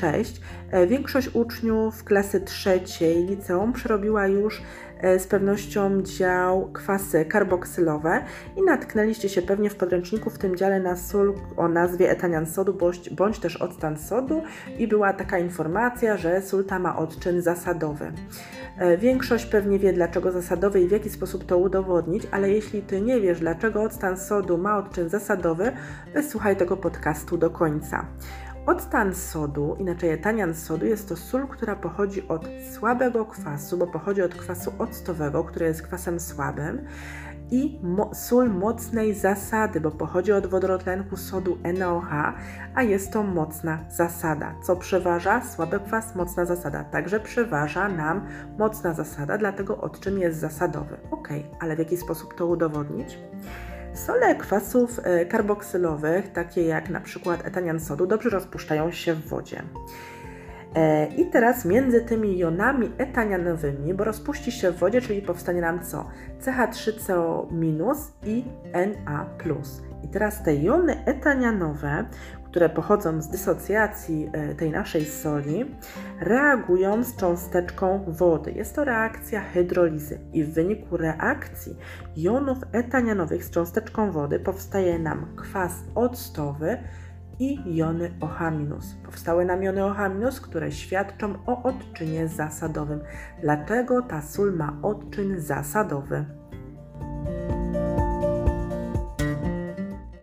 Cześć. Większość uczniów klasy trzeciej liceum przerobiła już z pewnością dział kwasy karboksylowe i natknęliście się pewnie w podręczniku w tym dziale na sól o nazwie etanian sodu bądź też octan sodu i była taka informacja, że sól ta ma odczyn zasadowy. Większość pewnie wie, dlaczego zasadowy i w jaki sposób to udowodnić, ale jeśli Ty nie wiesz, dlaczego octan sodu ma odczyn zasadowy, wysłuchaj tego podcastu do końca. Octan sodu, inaczej etanian sodu, jest to sól, która pochodzi od słabego kwasu, bo pochodzi od kwasu octowego, który jest kwasem słabym, i sól mocnej zasady, bo pochodzi od wodorotlenku sodu NaOH, a jest to mocna zasada. Co przeważa? Słaby kwas, mocna zasada. Także przeważa nam mocna zasada, dlatego odczyn jest zasadowy. Ok, ale w jaki sposób to udowodnić? Sole kwasów karboksylowych, takie jak na przykład etanian sodu, dobrze rozpuszczają się w wodzie. I teraz między tymi jonami etanianowymi, bo rozpuści się w wodzie, czyli powstanie nam co? CH3CO- i Na+. I teraz te jony etanianowe, które pochodzą z dysocjacji tej naszej soli, reagują z cząsteczką wody. Jest to reakcja hydrolizy i w wyniku reakcji jonów etanianowych z cząsteczką wody powstaje nam kwas octowy i jony OH-. Powstały nam jony OH-, które świadczą o odczynie zasadowym. Dlaczego ta sól ma odczyn zasadowy?